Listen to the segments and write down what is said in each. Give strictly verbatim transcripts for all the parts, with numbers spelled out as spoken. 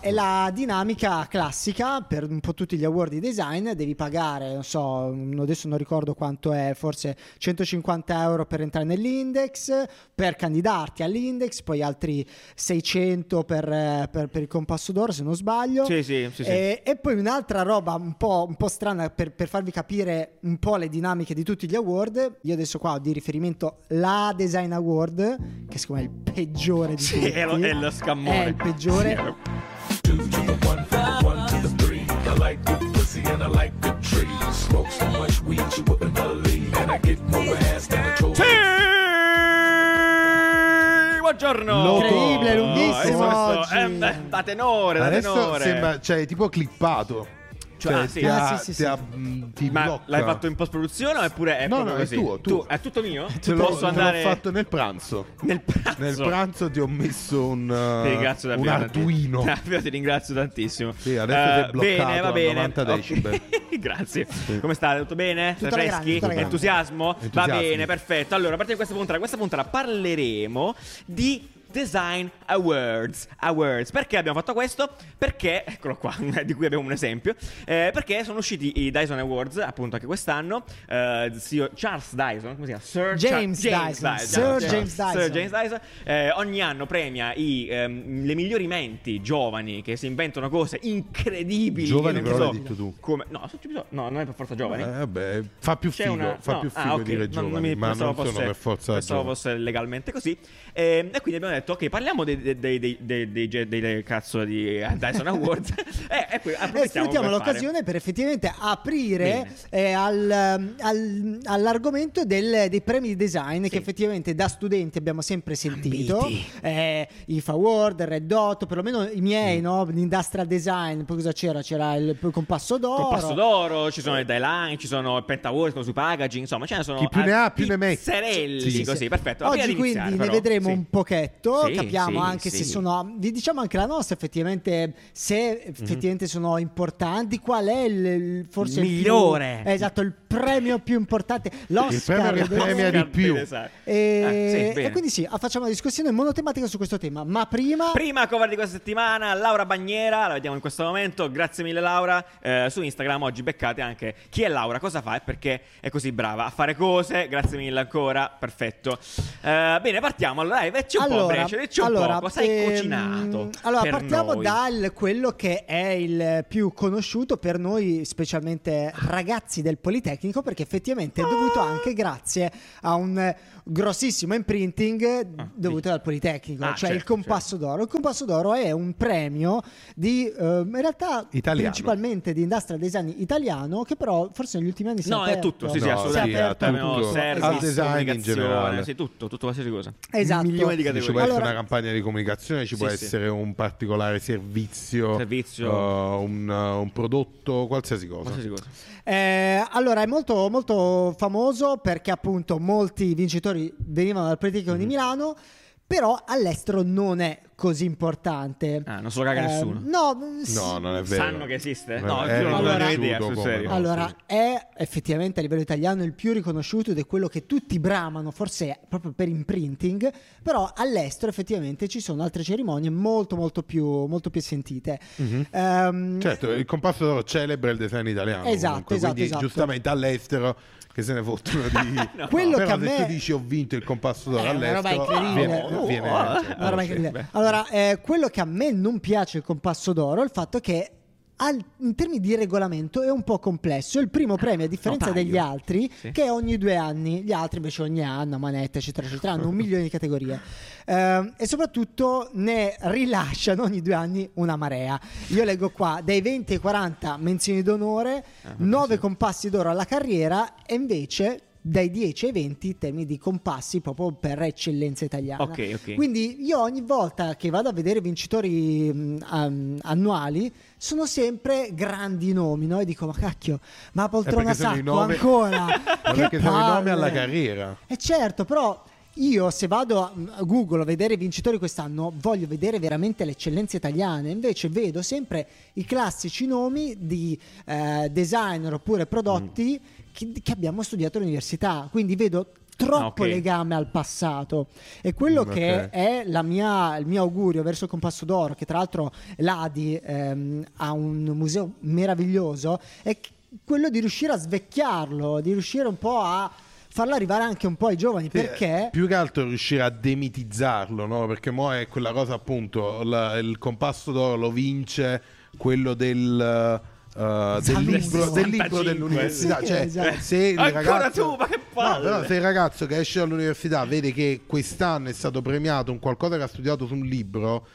È la dinamica classica per un po' tutti gli award di design. Devi pagare, non so, adesso non ricordo quanto è, forse centocinquanta euro per entrare nell'index, per candidarti all'index, poi altri seicento per, per, per il Compasso d'Oro, se non sbaglio. Sì, sì, sì, sì. E, e poi un'altra roba un po', un po' strana per, per farvi capire un po' le dinamiche di tutti gli award. Io adesso qua ho di riferimento la Design Award, che secondo me è il peggiore di sì, tutti. È lo, è lo scammone. È il peggiore. Sì, è... Sì! Buongiorno! Incredibile, lunghissimo oggi. Eh, da tenore, da Adesso tenore. Sembra, cioè, tipo clippato. Cioè, ah, sì. Ti ha, ah, sì, sì, ti ha, sì. Ti ma blocca. L'hai fatto in post-produzione oppure è no, proprio no, così? È tuo, tu. Tu, è tutto mio? È tutto te, lo, posso te andare... l'ho fatto nel pranzo. Nel pranzo? Nel pranzo ti ho messo un, uh, un arduino. Davvero ti ringrazio tantissimo. Sì, adesso uh, ti è bloccato, bene, va bene. novanta decibel. Okay. Grazie. Sì. Come state? Tutto bene? Tutto Sei freschi? Grande, entusiasmo? Entusiasmo? Va bene, perfetto. Allora, a partire da questa puntata, questa puntata parleremo di... Design Awards Awards. Perché abbiamo fatto questo? Perché, eccolo qua, di cui abbiamo un esempio, eh, perché sono usciti i Dyson Awards, appunto, anche quest'anno. eh, zio Charles Dyson, come si chiama? Sir James, Char- James, Dyson. Dyson. Sir James Dyson Sir James Dyson eh, ogni anno premia i, ehm, le migliori menti giovani che si inventano cose incredibili. Giovani però so, l'hai detto tu come, no, no, non è per forza giovani. eh, vabbè, Fa più figo una, Fa no, più figo ah, okay, dire giovani. Non mi ma non fosse, sono per forza pensavo giovani. Fosse legalmente così. eh, E quindi abbiamo detto ok, parliamo dei, dei, dei, dei, dei, dei, dei cazzo di Dyson Awards. E, e poi approfittiamo l'occasione fare. per effettivamente aprire eh, al, al, all'argomento del, dei premi di design, sì, che effettivamente da studenti abbiamo sempre sentito. eh, I F Award, Red Dot, perlomeno i miei, mm. no? L'Industrial Design. Poi cosa c'era? C'era il Compasso d'Oro, Compasso d'Oro, ci sono i Dieline, ci sono il Pentaworld sui packaging, insomma ce ne sono. Chi più ne ha più ne mette. Sì, sì, così, sì. Perfetto. Oggi quindi iniziare, ne però. vedremo sì. un pochetto. Sì, capiamo sì, anche sì. se sono, vi diciamo anche la nostra effettivamente, se effettivamente mm-hmm. sono importanti, qual è il, il forse il migliore, il più, esatto, il premio più importante, l'Oscar, il premio che premia di più. Esatto. E, ah, sì, e quindi sì, facciamo una discussione monotematica su questo tema, ma prima prima cover di questa settimana, Laura Bagnera, la vediamo in questo momento. Grazie mille Laura, eh, su Instagram oggi beccate anche chi è Laura, cosa fa e perché è così brava a fare cose. Grazie mille ancora, perfetto. Eh, bene, partiamo allora, e vecchio allora, un po' breve. C'è allora, un poco, ehm, cocinato. Allora partiamo noi. dal quello che è il più conosciuto per noi, specialmente ragazzi del Politecnico, perché effettivamente ah. è dovuto anche grazie a un grossissimo imprinting ah, dovuto sì. dal Politecnico, ah, cioè certo, il Compasso certo. d'Oro. Il Compasso d'Oro è un premio di eh, in realtà italiano. principalmente di industrial design italiano, che però forse negli ultimi anni si no, è, è tutto, sì, sì, no, sì, tutto. Service, design in generale, sì, tutto, tutto qualsiasi cosa. Esatto. Milioni di categorie. Allora, una campagna di comunicazione, ci sì, può essere sì. un particolare servizio, servizio. Uh, un, uh, un prodotto, qualsiasi cosa, qualsiasi cosa. Eh, allora è molto molto famoso perché appunto molti vincitori venivano dal Politecnico mm-hmm. di Milano, però all'estero non è così importante. Ah, non se lo caga eh, nessuno. No, no, non è vero. Sanno che esiste? No, è non allora, ho idea, sul serio. Allora, è effettivamente a livello italiano il più riconosciuto ed è quello che tutti bramano, forse proprio per imprinting, però all'estero effettivamente ci sono altre cerimonie molto molto più molto più sentite. Mm-hmm. Um, certo, il Compasso d'Oro celebra il design italiano. Esatto, comunque, esatto, quindi esatto. giustamente all'estero che se ne fottono di no, quello no. Però che se me... tu dici ho vinto il Compasso d'Oro eh, all'estero, viene, oh, viene, oh, cioè, una roba incredibile. Allora, Allora, eh, quello che a me non piace il Compasso d'Oro è il fatto che al, in termini di regolamento è un po' complesso. Il primo premio, a differenza Notaio. degli altri, sì. che è ogni due anni, gli altri invece ogni anno, manetta, eccetera, eccetera, hanno un milione di categorie. Eh, e soprattutto ne rilasciano ogni due anni una marea. Io leggo qua dai venti ai quaranta menzioni d'onore, ah, nove sì. compassi d'oro alla carriera, e invece dai dieci ai venti in termini di compassi proprio per eccellenza italiana. Okay, okay. Quindi io ogni volta che vado a vedere vincitori um, annuali sono sempre grandi nomi, no? E dico ma cacchio, ma poltrona sacco nove... ancora che perché palle. Sono i nomi alla carriera. E certo, però io se vado a Google a vedere i vincitori quest'anno voglio vedere veramente le eccellenze italiane, invece vedo sempre i classici nomi di eh, designer oppure prodotti mm. che abbiamo studiato all'università, quindi vedo troppo okay. legame al passato. E quello okay. che è la mia, il mio augurio verso il Compasso d'Oro, che tra l'altro l'Adi ehm, ha un museo meraviglioso, è quello di riuscire a svecchiarlo, di riuscire un po' a farla arrivare anche un po' ai giovani, sì, perché più che altro riuscire a demitizzarlo, no? Perché mo è quella cosa, appunto, la, il Compasso d'Oro lo vince quello del Uh, del, libro, del libro dell'università, sì, cioè, esatto. se, il ragazzo, tu, ma che no, però se il ragazzo che esce dall'università vede che quest'anno è stato premiato un qualcosa che ha studiato su un libro,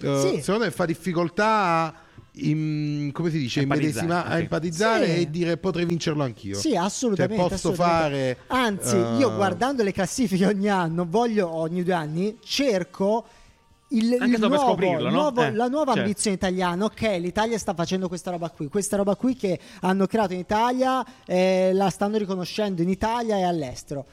uh, sì. secondo me fa difficoltà a in, come si dice, medesima, a empatizzare, sì. e dire potrei vincerlo anch'io, sì, assolutamente, cioè, posso assolutamente. fare anzi uh... io guardando le classifiche ogni anno, voglio ogni due anni cerco Il, anche il nuovo, per scoprirlo, no? nuovo, eh, la nuova certo. ambizione italiana. Ok, l'Italia sta facendo questa roba qui, questa roba qui che hanno creato in Italia, eh, la stanno riconoscendo in Italia e all'estero.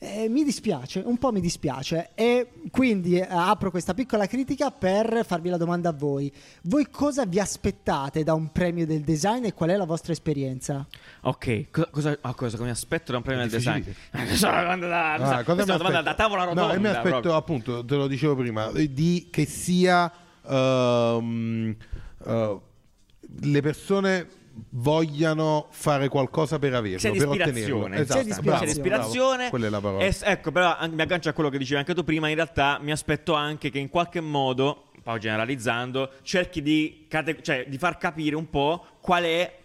Eh, mi dispiace, un po' mi dispiace, e quindi apro questa piccola critica per farvi la domanda a voi. Voi cosa vi aspettate da un premio del design e qual è la vostra esperienza? Ok, cosa, cosa, oh, cosa mi aspetto da un premio del design? Questa è una domanda da tavola rotonda. No, io mi aspetto proprio. appunto, te lo dicevo prima, di che sia uh, uh, le persone vogliano fare qualcosa per averlo, c'è per ottenerlo. Esatto. C'è l'ispirazione, c'è l'ispirazione. Quella è la parola. Es- ecco, però mi aggancio a quello che dicevi anche tu prima. In realtà mi aspetto anche che in qualche modo, poi generalizzando, cerchi di, cate- cioè, di far capire un po' qual è,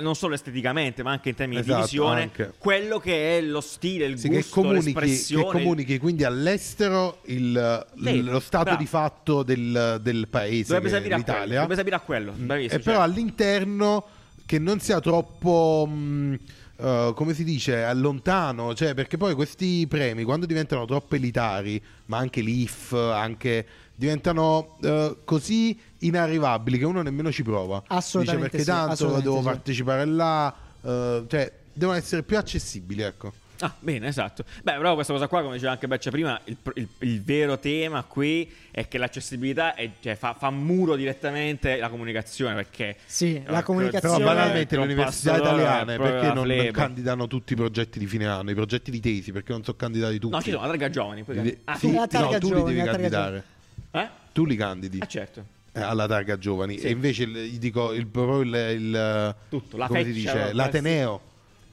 non solo esteticamente ma anche in termini esatto, di visione anche. quello che è lo stile, il sì, gusto, che l'espressione, che comunichi quindi all'estero il, sì, lo stato bravo. di fatto del, del paese, dovrebbe che è l'Italia, dovrebbe sapere a quello, bravissimo, e cioè. però all'interno che non sia troppo mh, uh, come si dice, lontano, cioè, perché poi questi premi quando diventano troppo elitari, ma anche l'I F, anche diventano uh, così inarrivabili che uno nemmeno ci prova. Assolutamente. Dice, perché sì, tanto devo sì. partecipare là, uh, cioè devono essere più accessibili, ecco. Ah, bene, esatto. Beh, però questa cosa qua, come diceva anche Beccia prima, il, il, il vero tema qui è che l'accessibilità è, cioè, fa, fa muro direttamente la comunicazione, perché sì, la comunicazione. Però banalmente le università italiane perché non, non candidano tutti i progetti di fine anno, i progetti di tesi, perché non sono candidati tutti. No, ci sono la targa giovani, poi... ah, sì, la targa no, tu giovani, li devi candidare. Eh? Tu li candidi. Ah, certo. Alla targa giovani, sì. E invece gli dico il, il, il tutto, la come feccia, si dice, l'ateneo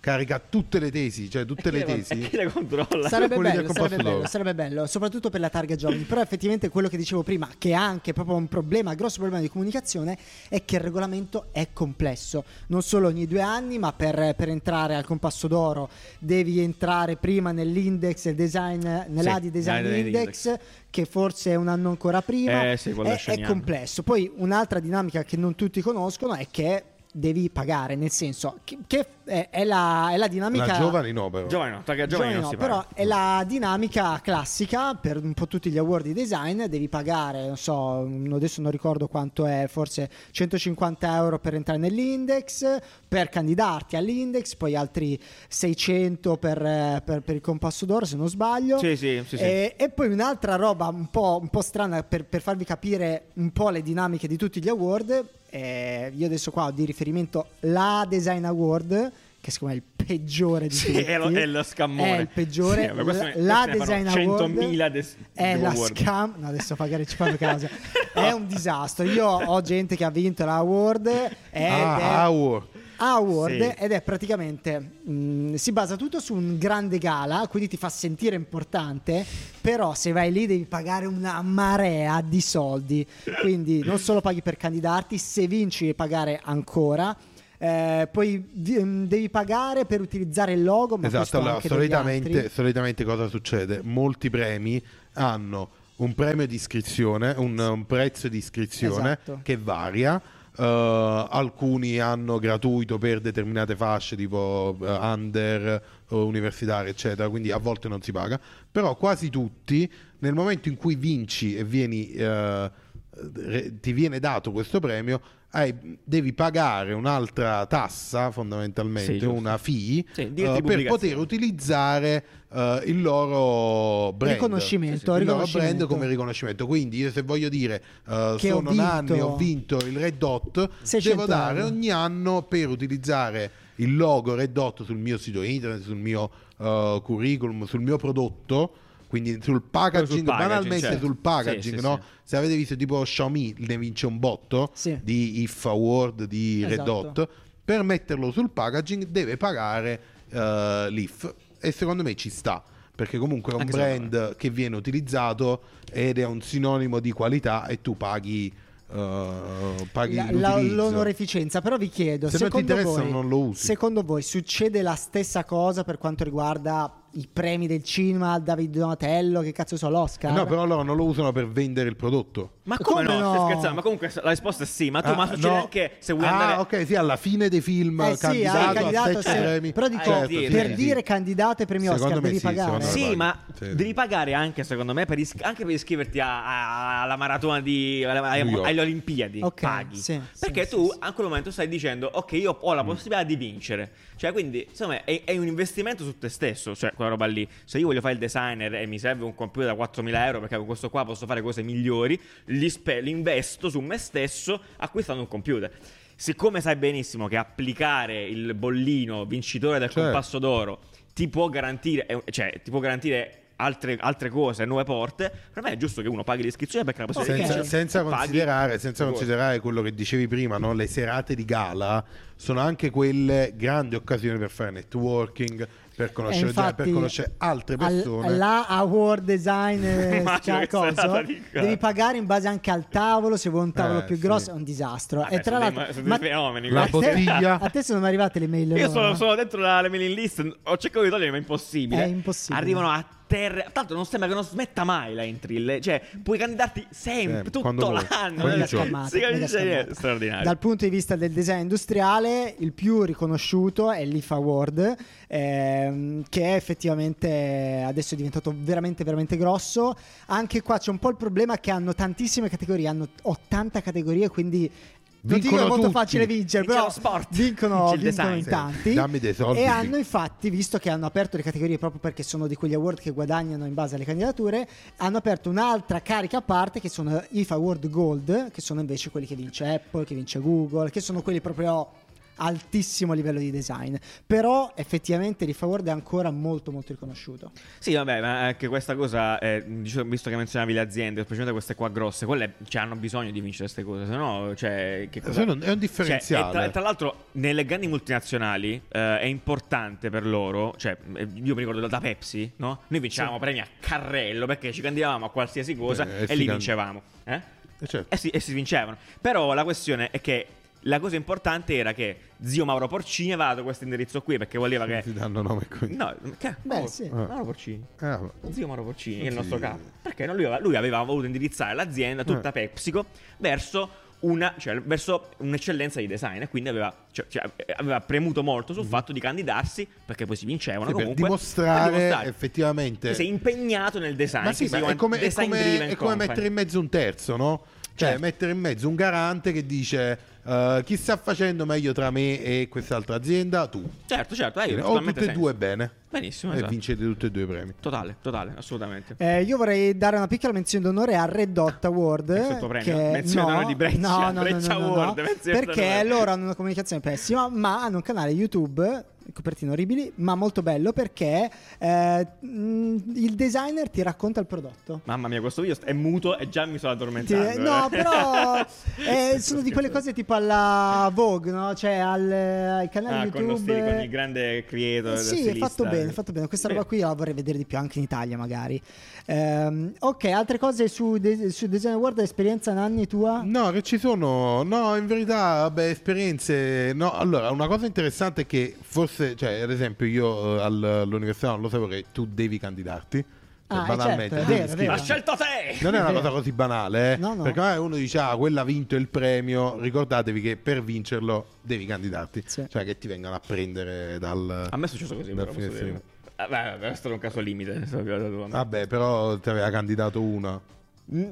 carica tutte le tesi, cioè tutte le tesi. Chi le controlla? Sarebbe bello, sarebbe bello, sarebbe bello, soprattutto per la targa giovani. Però effettivamente quello che dicevo prima, che è anche proprio un problema, grosso problema di comunicazione, è che il regolamento è complesso. Non solo ogni due anni, ma per, per entrare al Compasso d'Oro devi entrare prima nell'index design, nell'A D I Design Index, che forse è un anno ancora prima. Eh, sì, è, è complesso. Poi un'altra dinamica che non tutti conoscono è che devi pagare, nel senso che, che è, è, la, è la dinamica. La giovani no, però. Giovani no, giovani giovani non no si però paga. È la dinamica classica per un po' tutti gli award di design. Devi pagare, non so, adesso non ricordo quanto è, forse centocinquanta euro per entrare nell'index, per candidarti all'index, poi altri seicento per, per, per il Compasso d'Oro, se non sbaglio. Sì, sì, sì, e, sì. e poi un'altra roba un po', un po' strana per, per farvi capire un po' le dinamiche di tutti gli award. Eh, io adesso qua ho di riferimento la Design Award, che secondo me è il peggiore di sì, tutti, è lo, è lo scammone, è il peggiore, sì, mi, la Design Award des- è la award. Scam, no, adesso magari ci fanno caso. È un disastro. Io ho gente che ha vinto la award ed ah, è award. Award sì. Ed è praticamente mh, si basa tutto su un grande gala, quindi ti fa sentire importante, però se vai lì devi pagare una marea di soldi, quindi non solo paghi per candidarti, se vinci devi pagare ancora, eh, poi d- devi pagare per utilizzare il logo, ma esatto, allora, anche solitamente, solitamente cosa succede? Molti premi hanno un premio di iscrizione, un, un prezzo di iscrizione esatto. che varia. Uh, alcuni hanno gratuito per determinate fasce tipo uh, under, uh, universitari eccetera, quindi a volte non si paga, però quasi tutti nel momento in cui vinci e vieni uh, re, ti viene dato questo premio hai, devi pagare un'altra tassa fondamentalmente, sì, una fee sì, uh, per poter utilizzare uh, il loro brand, riconoscimento, il riconoscimento. Loro brand come riconoscimento, quindi io se voglio dire uh, sono un anno ho vinto il Red Dot, devo dare ogni anno per utilizzare il logo Red Dot sul mio sito internet, sul mio uh, curriculum, sul mio prodotto, quindi sul packaging, sul packaging banalmente, certo. sul packaging, sì, no? Sì, sì. Se avete visto tipo Xiaomi ne vince un botto, sì. di I F Award, di esatto. Red Dot, per metterlo sul packaging deve pagare uh, l'I F, e secondo me ci sta, perché comunque è un Anche brand che viene utilizzato ed è un sinonimo di qualità e tu paghi Uh, paghi la, la, l'onorificenza. Però vi chiedo, se secondo non ti interessa, voi, non lo usi. Secondo voi succede la stessa cosa per quanto riguarda i premi del cinema, Davide Donatello, che cazzo so, l'Oscar? No, però loro non lo usano per vendere il prodotto. Ma come, come no? no? Stai scherzando? Ma comunque la risposta è sì. Ma tu ah, ma succede no. anche se vuoi ah, andare. Ah, ok, sì, alla fine dei film eh, candidato, sì, candidato a sette sì. premi. Però dico, certo, dire. per sì, dire sì. candidato ai premi secondo Oscar devi sì, pagare. Sì, paghi. ma sì. devi pagare anche, secondo me, per is- anche per iscriverti a, a, alla maratona di alla, alle Olimpiadi. Okay, paghi. Sì, Perché sì, tu sì, a quel momento stai dicendo, ok, io ho la possibilità di vincere. Cioè, quindi, insomma, è, è un investimento su te stesso. Cioè, quella roba lì, se io voglio fare il designer e mi serve un computer da quattromila euro perché con questo qua posso fare cose migliori, li, spe- li investo su me stesso acquistando un computer. Siccome sai benissimo che applicare il bollino vincitore del certo. Compasso d'Oro ti può garantire, cioè ti può garantire altre, altre cose, nuove porte, per me è giusto che uno paghi l'iscrizione, perché la possibilità senza, di senza considerare, senza considerare quello che dicevi prima, no? Le serate di gala sono anche quelle grandi occasioni per fare networking, per conoscere, infatti, per conoscere altre persone. Al, la award design cioè, cosa, devi pagare in base anche al tavolo, se vuoi un tavolo eh, più sì. grosso è un disastro. Vabbè, e tra l'altro dei, ma, fenomeni, la bottiglia. A te sono arrivate le mail, io sono, sono dentro la, le mailing list, ho cercato di toglierle, ma è impossibile. È impossibile. Arrivano a terra, tanto non sembra che non smetta mai la entry, cioè puoi candidarti sempre, sempre tutto l'anno, mega scammata, si mega scammata. Straordinario. Dal punto di vista del design industriale il più riconosciuto è l'I F Award, eh, che effettivamente adesso è diventato veramente veramente grosso. Anche qua c'è un po' il problema che hanno tantissime categorie, hanno ottanta categorie, quindi non dico è molto facile vincere, però sport. vincono, vincono design, in tanti, dammi dei soldi. E hanno infatti, visto che hanno aperto le categorie proprio perché sono di quegli award che guadagnano in base alle candidature, hanno aperto un'altra carica a parte che sono I F Award Gold, che sono invece quelli che vince Apple, che vince Google, che sono quelli proprio altissimo livello di design. Però effettivamente l'I F Award è ancora molto molto riconosciuto. Sì, vabbè, ma anche questa cosa eh, visto che menzionavi le aziende, specialmente queste qua grosse, quelle cioè, hanno bisogno di vincere queste cose, se no cioè, che cosa? Se non è un differenziale, cioè, tra, tra l'altro nelle grandi multinazionali eh, è importante per loro, cioè io mi ricordo da Pepsi, no? Noi vincevamo sì. premi a carrello perché ci candidavamo a qualsiasi cosa eh, e lì can... vincevamo eh? Eh, certo. e, si, e si vincevano. Però la questione è che la cosa importante era che zio Mauro Porcini aveva dato questo indirizzo qui perché voleva che ti danno nome qui. No, che... Beh, Mauro... sì. Mauro Porcini. Ah, ma... Zio Mauro Porcini, che è il nostro capo. Perché lui aveva, lui aveva voluto indirizzare l'azienda tutta eh. PepsiCo verso una, cioè, verso un'eccellenza di design, e quindi aveva, cioè, cioè, aveva premuto molto sul mm-hmm. fatto di candidarsi, perché poi si vincevano sì, comunque, per dimostrare, per dimostrare effettivamente che sei impegnato nel design. Ma sì, ma è come, è come, è come mettere in mezzo un terzo, no? Cioè certo. mettere in mezzo un garante che dice uh, chi sta facendo meglio tra me e quest'altra azienda? Tu. Certo, certo, hai o tutte e senso. due bene. Benissimo, esatto. E vincete tutti e due i premi. Totale, totale, assolutamente. Eh, io vorrei dare una piccola menzione d'onore a Red Dot Award. Che... menzione d'onore no, di Breccia, no, no, Breccia no, no, no, Award. No, no. Perché loro hanno una comunicazione pessima, ma hanno un canale YouTube, copertine orribili, ma molto bello, perché eh, il designer ti racconta il prodotto. Mamma mia, questo video è muto e già mi sto addormentando. Ti... No, eh. però eh, sono di quelle cose tipo alla Vogue, no? Cioè al, al canale ah, YouTube. Con lo stile, con il grande creator. Sì, è fatto bene. Fatto bene, questa roba qui io la vorrei vedere di più anche in Italia, magari. Um, ok, altre cose su, de- su Design Award, esperienza Nanni tua? No, che ci sono, no, in verità, vabbè, esperienze. No, allora, una cosa interessante è che forse, cioè, ad esempio, io all'università non lo sapevo che tu devi candidarti. Ah, banalmente, certo, vero, vero. Ha scelto te! Non è una cosa così banale, eh? No, no. Perché magari uno dice ah, quella ha vinto il premio. Ricordatevi che per vincerlo devi candidarti, sì. Cioè che ti vengano a prendere dal... A me è successo così, però posso dire. Vabbè, questo è un caso limite. Vabbè, però ti aveva candidato una.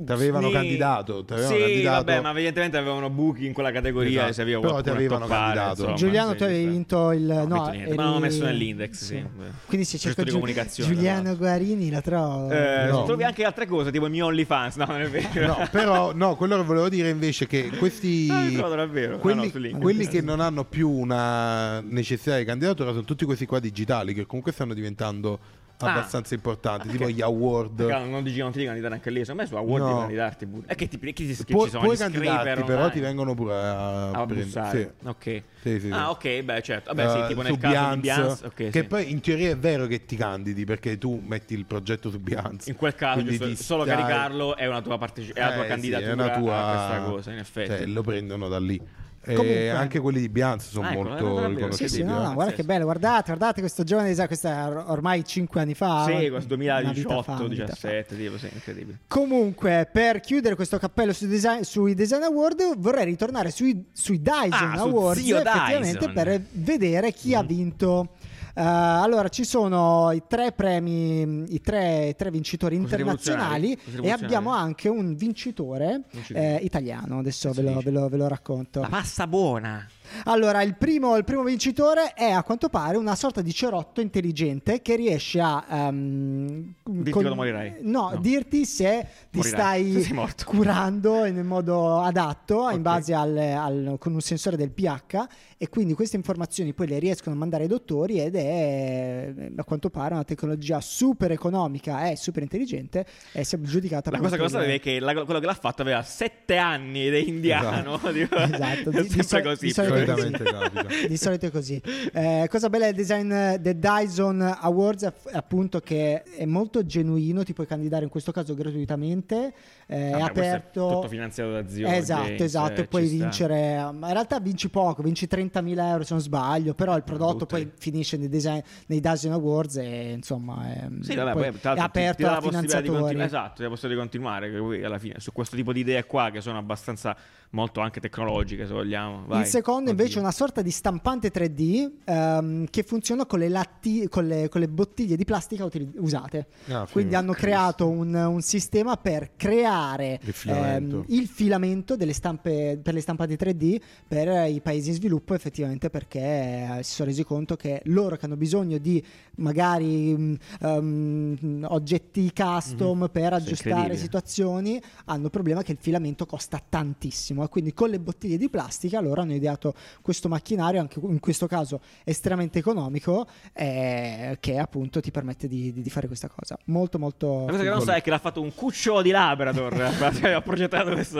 T'avevano sì. candidato, t'avevano sì, candidato. Vabbè, ma evidentemente avevano buchi in quella categoria. Esatto. Se però ti avevano candidato. Insomma, Giuliano, tu avevi vinto il. No, no eri... ma l'ho messo nell'index. Sì. Sì. Quindi se cerco di comunicazione. Giuliano Guarini la trovo. Eh, no. Trovi anche altre cose, tipo i miei OnlyFans. No, non è vero. No, però, no, quello che volevo dire invece è che questi. No, davvero. Quelli, ah, no, quelli che non hanno più una necessità di candidatura sono tutti questi qua digitali, che comunque stanno diventando. Ah, abbastanza importanti, okay. Tipo gli award. Perché non dici, non ti candidare anche lì. Secondo me su award devi no. candidarti pure. E che ti che ti che Pu- ci sono puoi candidarti, però ti vengono pure a, a prendere. Sì. Ok. Sì, sì, ah, sì. ok, beh, certo. Vabbè, sì, tipo uh, nel caso di Beyoncé, okay, che sì. poi in teoria è vero che ti candidi perché tu metti il progetto su Beyoncé. In quel caso giusto, solo dai... caricarlo è una tua parteci- è la tua eh, candidatura, sì, è una tua... a questa cosa, in effetti. Cioè, lo prendono da lì. E comunque, anche quelli di Beyoncé sono ah, molto riconosciuti. Sì, sì, no, no, guarda che bello, guardate, guardate questo giovane, questa ormai cinque anni fa. Sì, questo duemiladiciotto duemiladiciassette tipo, sì, incredibile. Comunque, per chiudere questo cappello sui design, sui Design Award, vorrei ritornare sui, sui Dyson ah, Awards, su effettivamente Dyson. Per vedere chi mm. ha vinto. Uh, allora ci sono i tre premi, i tre, i tre vincitori Così internazionali Così e abbiamo anche un vincitore eh, italiano. Adesso ve lo, ve, lo, ve lo racconto. La pasta buona. Allora il primo, il primo vincitore è a quanto pare una sorta di cerotto intelligente che riesce a um, dirti con... quando morirai no, no, dirti se ti morirai. stai se curando in modo adatto okay. in base al, al con un sensore del pH, e quindi queste informazioni poi le riescono a mandare ai dottori, ed è a quanto pare una tecnologia super economica, è super intelligente e si è giudicata. La cosa che lo sapevi è che la, quello che l'ha fatto aveva sette anni ed è indiano. Esatto, esatto. È sempre così di solito. Di solito è così. Eh, cosa bella del design del Dyson Awards è appunto che è molto genuino, ti puoi candidare in questo caso gratuitamente, eh, ah, è aperto, è tutto finanziato da aziende. Esatto, esatto, puoi vincere. Ma in realtà vinci poco, vinci trentamila euro se non sbaglio, però il prodotto poi finisce nei, design, nei Dyson Awards e insomma è, sì, vabbè, poi, è aperto alla finanziatori. Esatto, è possibile continuare alla fine su questo tipo di idee qua che sono abbastanza molto anche tecnologiche, se vogliamo. Vai. Il secondo invece è una sorta di stampante tre D um, che funziona con le, latti- con, le, con le bottiglie di plastica util- usate. Ah, quindi hanno Cristo. creato un, un sistema per creare il filamento, um, il filamento delle stampe, per le stampanti tre D per i paesi in sviluppo, effettivamente, perché si sono resi conto che loro che hanno bisogno di magari um, oggetti custom mm-hmm. per aggiustare situazioni hanno il problema che il filamento costa tantissimo. Quindi con le bottiglie di plastica loro hanno ideato questo macchinario, anche in questo caso estremamente economico, eh, che appunto ti permette di, di, di fare questa cosa. Molto molto. La cosa che non sai è che l'ha fatto un cucciolo di Labrador. Ha progettato questo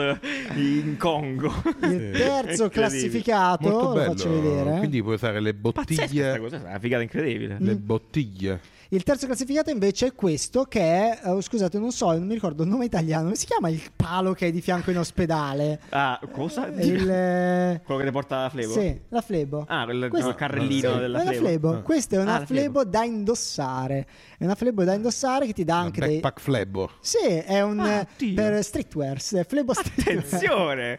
in Congo. Il terzo classificato molto bello, lo faccio vedere. Quindi puoi usare le bottiglie. Cosa, è una figata incredibile. Le mm. bottiglie. Il terzo classificato invece è questo che è, oh, scusate, non so, non mi ricordo il nome italiano, come si chiama il palo che è di fianco in ospedale? Ah, cosa? Il, eh... Quello che ti porta la flebo? Sì, la flebo. Ah, quel Questo... carrellino sì, della flebo. flebo. Ah. Questa è una ah, flebo, flebo da indossare. È una flebo da indossare che ti dà anche dei... backpack flebo. Sì, è un ah, per streetwear, flebo streetwear. Attenzione!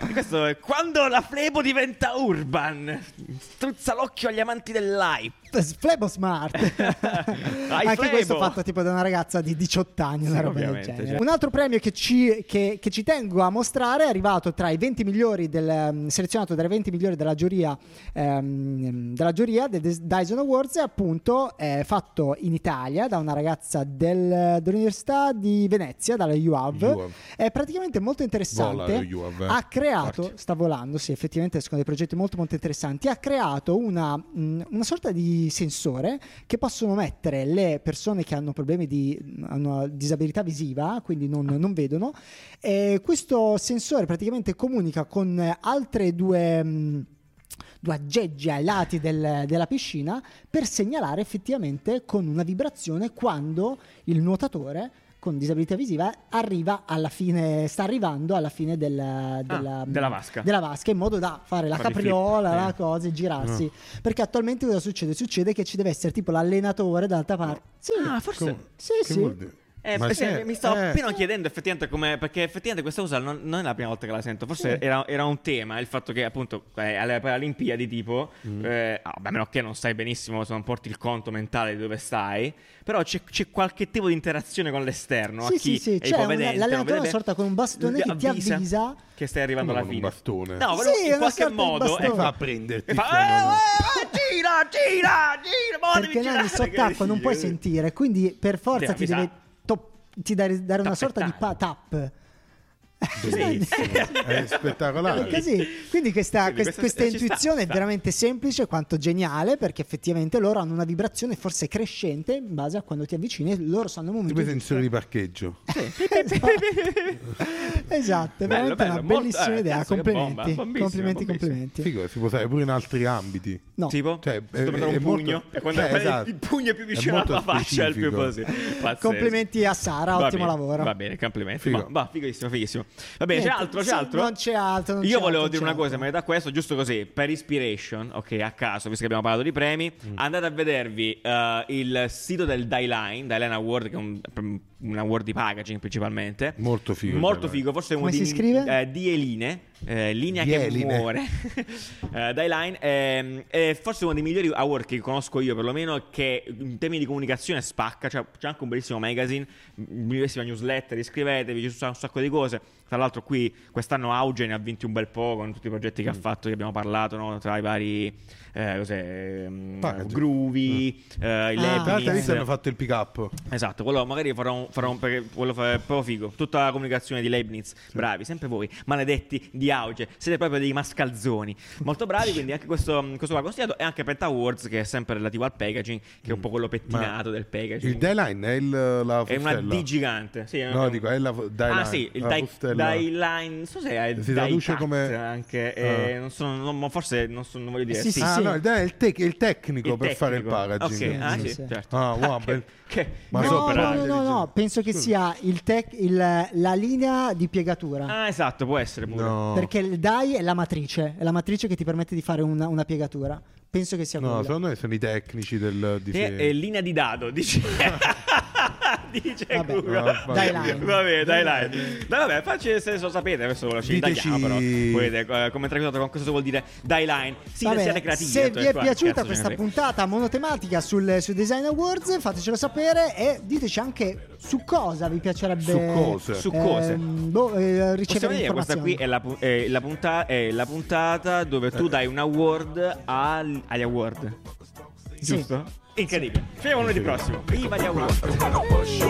Questo è quando la flebo diventa urban. Struzza l'occhio agli amanti dell'hype. Flebo smart. Anche flebo. Questo fatto tipo da una ragazza di diciotto anni, sì, una roba del genere. Cioè. Un altro premio che ci, che, che ci tengo a mostrare è arrivato tra i venti migliori del, selezionato tra i venti migliori della giuria ehm, della giuria del Dyson Awards, e appunto è fatto in Italia da una ragazza del, dell'università di Venezia, dalla U A V. È praticamente molto interessante. Vola, ha creato Forti. sta volando, sì, effettivamente sono dei progetti molto molto interessanti. Ha creato una, mh, una sorta di sensore che possono mettere le persone che hanno problemi di hanno disabilità visiva, quindi non, non vedono, e questo sensore praticamente comunica con altre due mh, due aggeggi ai lati del, della piscina per segnalare effettivamente con una vibrazione quando il nuotatore con disabilità visiva arriva alla fine, sta arrivando alla fine della, della, ah, della, vasca. della vasca, in modo da fare la fare capriola, flip, la eh. cosa e girarsi. No. Perché attualmente cosa succede? Succede che ci deve essere tipo l'allenatore dall'altra parte. Sì. Ah, forse. Come? Sì, che sì. Eh, se, mi sto eh. appena chiedendo effettivamente come, perché effettivamente questa cosa non, non è la prima volta che la sento, forse mm. era, era un tema il fatto che appunto eh, alle, alle Olimpiadi tipo mm. eh, ah, beh, a meno che non stai benissimo, se non porti il conto mentale di dove stai, però c'è, c'è qualche tipo di interazione con l'esterno, sì, a chi sì, sì. è cioè, ipovedente, una, l'allenatore è una sorta con un bastone che ti avvisa che stai arrivando alla fine, un bastone. No, però sì, in qualche modo e fa a prenderti, fa, eh, eh, gira gira gira perché là sott'acqua non puoi sentire, quindi per forza ti deve ti dare, dare una sorta di pa- tap. Bellissimo. È spettacolare. Perché sì. Quindi questa, Quindi questa, questa intuizione sta, è veramente semplice quanto geniale, perché effettivamente loro hanno una vibrazione forse crescente in base a quando ti avvicini, loro sanno il momento. Tipo sensore di parcheggio. Sì. esatto, esatto. È bello, veramente bello, una molto, bellissima eh, idea. Complimenti, bomba, bombissima, complimenti, bombissima. complimenti. Figo, si può usare pure in altri ambiti. No. Tipo, cioè, è, è un pugno. Molto, quando cioè, esatto. Il pugno è più vicino è alla faccia, il più possibile. Complimenti a Sara, va ottimo bene, lavoro. Va bene, complimenti. Va, fighissimo, fighissimo. Va bene, c'è altro, c'è altro? Non c'è altro. Non Io c'è volevo altro, dire una cosa, ma da questo, giusto così, per Inspiration, ok, a caso, visto che abbiamo parlato di premi, mm. andate a vedervi uh, il sito del Dieline, Dieline Award, che è un, un award di packaging principalmente. Molto figo. Molto figo, forse uno Come di, si scrive? Uh, Dieline, eh, linea Dieline. Che muore. uh, Dieline è, è forse uno dei migliori award che conosco io, perlomeno, che in termini di comunicazione spacca, cioè c'è anche un bellissimo magazine, bellissima newsletter, iscrivetevi, ci sono un sacco di cose. Tra l'altro qui quest'anno Augen ha vinto un bel po' con tutti i progetti che mm. ha fatto, che abbiamo parlato, no? Tra i vari eh, cos'è, um, Groovy, mm. eh, il ah, Leibniz hanno fatto il pick up. Esatto, quello magari farò, farò un quello proprio figo. Tutta la comunicazione di Leibniz, sì. bravi, sempre voi, maledetti di Auge, siete proprio dei mascalzoni. Molto bravi, quindi anche questo, questo va consigliato. E anche Pentaworld, che è sempre relativo al packaging, che è un po' quello pettinato Ma del packaging. Il Dieline è il, la è una D gigante. Sì, no, un... dico, è la Dieline. Ah sì, il Dieline. Dieline, non so se è si traduce come anche eh, uh. non sono non, forse non, so, non voglio dire sì, sì, ah sì. No, il è il, tec- il tecnico il per tecnico. fare il packaging, okay. ah, sì, sì. Certo. ah wow ah, bel... che... ma no, so no, no no no penso che sia il tec- il, la linea di piegatura, ah esatto, può essere pure. No. Perché il die è la matrice è la matrice che ti permette di fare una, una piegatura, penso che sia no quella. Secondo me sono i tecnici del di e, è linea di dado dici dice vabbè, no, dai line vabbè dai line dai vabbè facci se lo sapete, adesso lo ci tagliamo, però vedete eh, come trattato con cosa vuol dire dai line sì, siate creativi. Se vi è piaciuta questa puntata monotematica sul, sul Design Awards, fatecelo sapere e diteci anche su cosa vi piacerebbe su cose, ehm, su cose. Boh, eh, ricevere informazioni. Questa qui è la, è, la punta, è la puntata dove tu dai un award al, agli award, sì. giusto? Incredibile. Ci vediamo lunedì prossimo. Viva gli award.